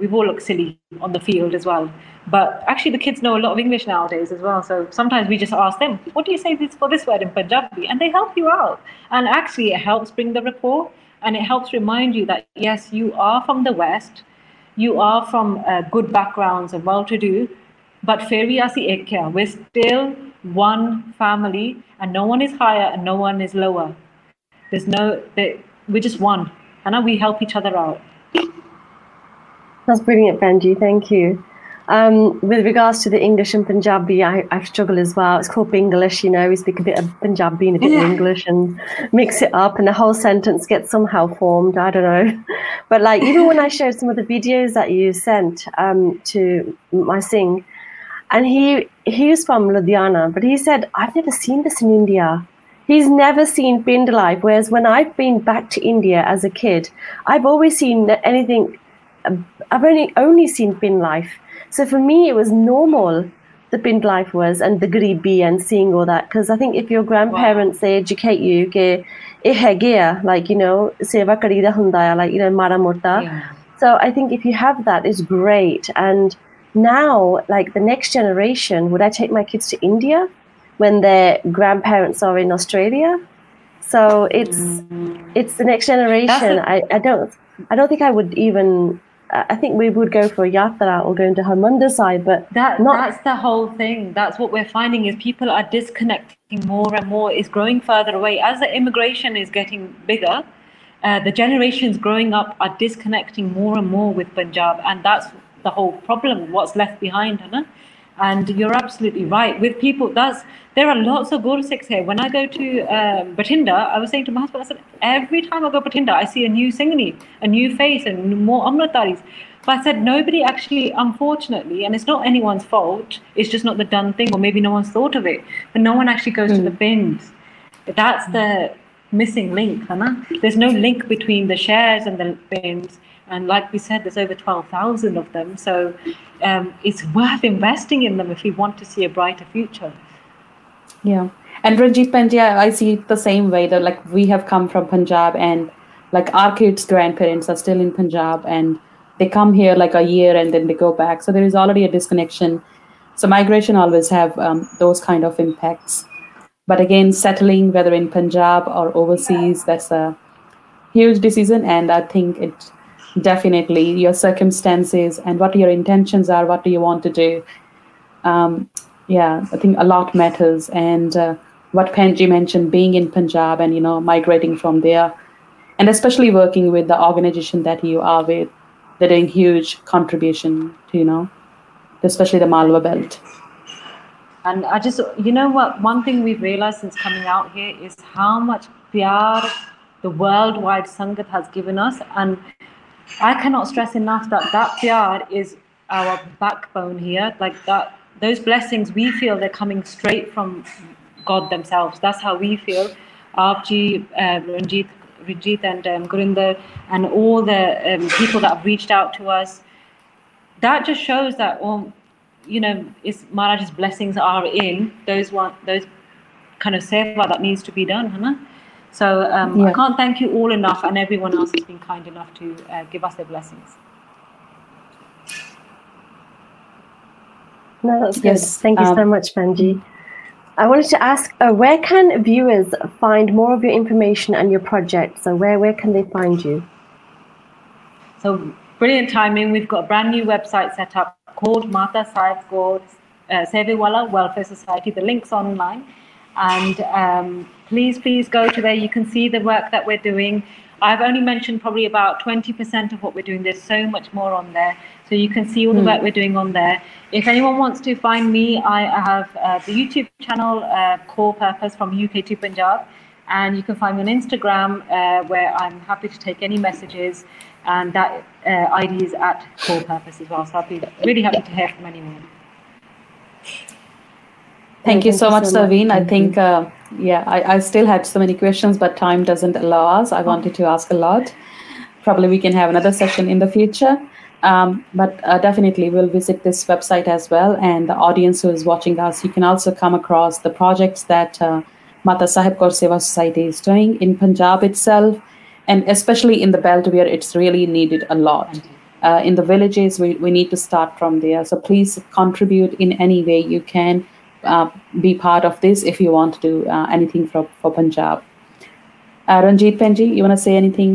we've all looked silly on the field as well. But actually, the kids know a lot of English nowadays as well. So sometimes we just ask them, what do you say this for this word in Punjabi? And they help you out. And actually, it helps bring the rapport. And it helps remind you that, yes, you are from the West. You are from good backgrounds and well-to-do. But we're still one family. And no one is higher and no one is lower. We're just one. And we help each other out. That's brilliant, Penji. Thank you. With regards to the English and Punjabi, I struggle as well. It's called Binglish, we speak a bit of Punjabi and a bit of English and mix it up and the whole sentence gets somehow formed. I don't know. But even when I showed some of the videos that you sent to my Singh, and he was from Ludhiana, but he said, I've never seen this in India. He's never seen pind life, whereas when I've been back to India as a kid, I've always seen anything... I've only seen pind life. So for me, it was normal, the pind life was, and the garibi and seeing all that. Because I think if your grandparents, they educate you, seva karida hunda, mara mota. So I think if you have that, it's great. And now, the next generation, would I take my kids to India when their grandparents are in Australia? So it's the next generation. I don't think I would even... I think we would go for a yatra or going to Harmandir Sahib, but that's the whole thing. That's what we're finding is people are disconnecting more and more. It's growing further away. As the immigration is getting bigger, the generations growing up are disconnecting more and more with Punjab, and that's the whole problem, what's left behind. And you're absolutely right. With people, there are lots of Gurdwara Sikhs here. When I go to Bathinda, I was saying to my husband, I said, every time I go to Bathinda, I see a new Singhani, a new face and more Amritaris. But I said, nobody actually, unfortunately, and it's not anyone's fault, it's just not the done thing, or maybe no one's thought of it, but no one actually goes to the bins. That's the missing link. There's no link between the shares and the bins. And like we said, there's over 12,000 of them. So it's worth investing in them if we want to see a brighter future. Yeah. And Ranjit, Penji, I see it the same way that we have come from Punjab and our kids' grandparents are still in Punjab and they come here a year and then they go back. So there is already a disconnection. So migration always have those kind of impacts. But again, settling, whether in Punjab or overseas, that's a huge decision. And I think it... Definitely your circumstances and what your intentions are, what do you want to do, I think a lot matters. And what Penji mentioned, being in Punjab and migrating from there, and especially working with the organization that you are with, they're doing huge contribution to especially the Malwa Belt. And I just one thing we've realized since coming out here is how much pyar the worldwide Sangat has given us, and I cannot stress enough that pyar is our backbone here. Those blessings, we feel they're coming straight from God themselves. That's how we feel. Aapji, Ranjit and Gurinder and all the people that have reached out to us. That just shows that, Maharaj's blessings are in those kind of seva that needs to be done, huh? So I can't thank you all enough, and everyone else has been kind enough to give us their blessings. No, that's good. Thank you so much, Penji. I wanted to ask, where can viewers find more of your information and your project? So where can they find you? So brilliant timing. We've got a brand new website set up called Mata Sahib Kaur Seviwala Welfare Society. The link's online. And please go to there. You can see the work that we're doing. I've only mentioned probably about 20% of what we're doing. There's so much more on there. So you can see all the work we're doing on there. If anyone wants to find me, I have the YouTube channel, Core Purpose, From UK to Punjab. And you can find me on Instagram, where I'm happy to take any messages. And that ID is at Core Purpose as well. So I'll be really happy to hear from anyone. Thank you so much, Sarveen. I think, I still had so many questions, but time doesn't allow us. I wanted to ask a lot. Probably we can have another session in the future. But definitely we'll visit this website as well. And the audience who is watching us, you can also come across the projects that Mata Sahib Kaur Seva Society is doing in Punjab itself, and especially in the belt where it's really needed a lot. In the villages, we need to start from there. So please contribute in any way you can. Be part of this if you want to do anything for Punjab. Ranjit, Penji, you want to say anything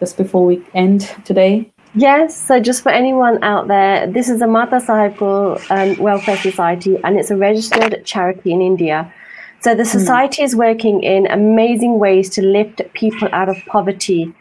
just before we end today? Yes, so just for anyone out there, this is the Mata Sahib Kaur Welfare Society, and it's a registered charity in India. So the society is working in amazing ways to lift people out of poverty,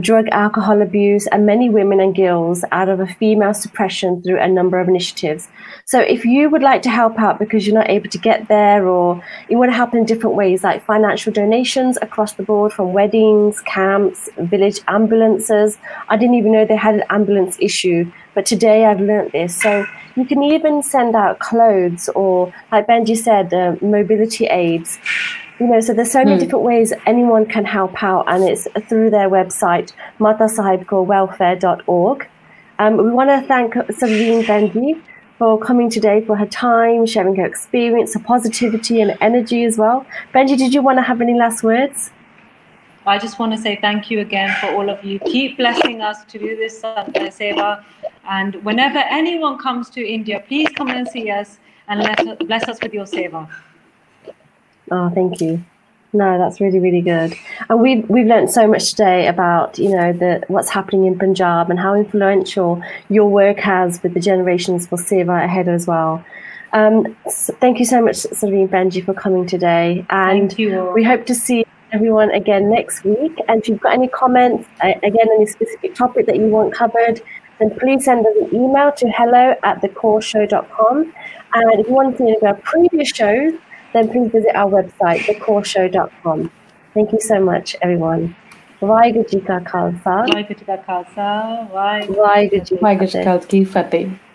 drug, alcohol abuse, and many women and girls out of a female suppression through a number of initiatives. So if you would like to help out because you're not able to get there, or you want to help in different ways, like financial donations across the board from weddings, camps, village ambulances. I didn't even know they had an ambulance issue, but today I've learnt this. So you can even send out clothes or, like Benji said, mobility aids. You know, so there's so many different ways anyone can help out, and it's through their website, matasahibkaurwelfare.org. We want to thank Sarveen Benji for coming today, for her time, sharing her experience, her positivity and energy as well. Benji, did you want to have any last words? I just want to say thank you again for all of you. Keep blessing us to do this seva. And whenever anyone comes to India, please come and see us and bless us with your seva. Oh, thank you. No, that's really, really good. And we've learned so much today about, you know, what's happening in Punjab and how influential your work has with the generations for Seva ahead as well. So thank you so much, Sarveen Benji, for coming today. And thank you all. We hope to see everyone again next week. And if you've got any comments, again, any specific topic that you want covered, then please send us an email to hello@thecoreshow.com. And if you want to see any of our previous shows, then please visit our website, thecoreshow.com. Thank you so much, everyone. Vaiguru Ji Ka Khalsa. Vaiguru Ji Ka Khalsa. Vaiguru Ji Ki Fateh.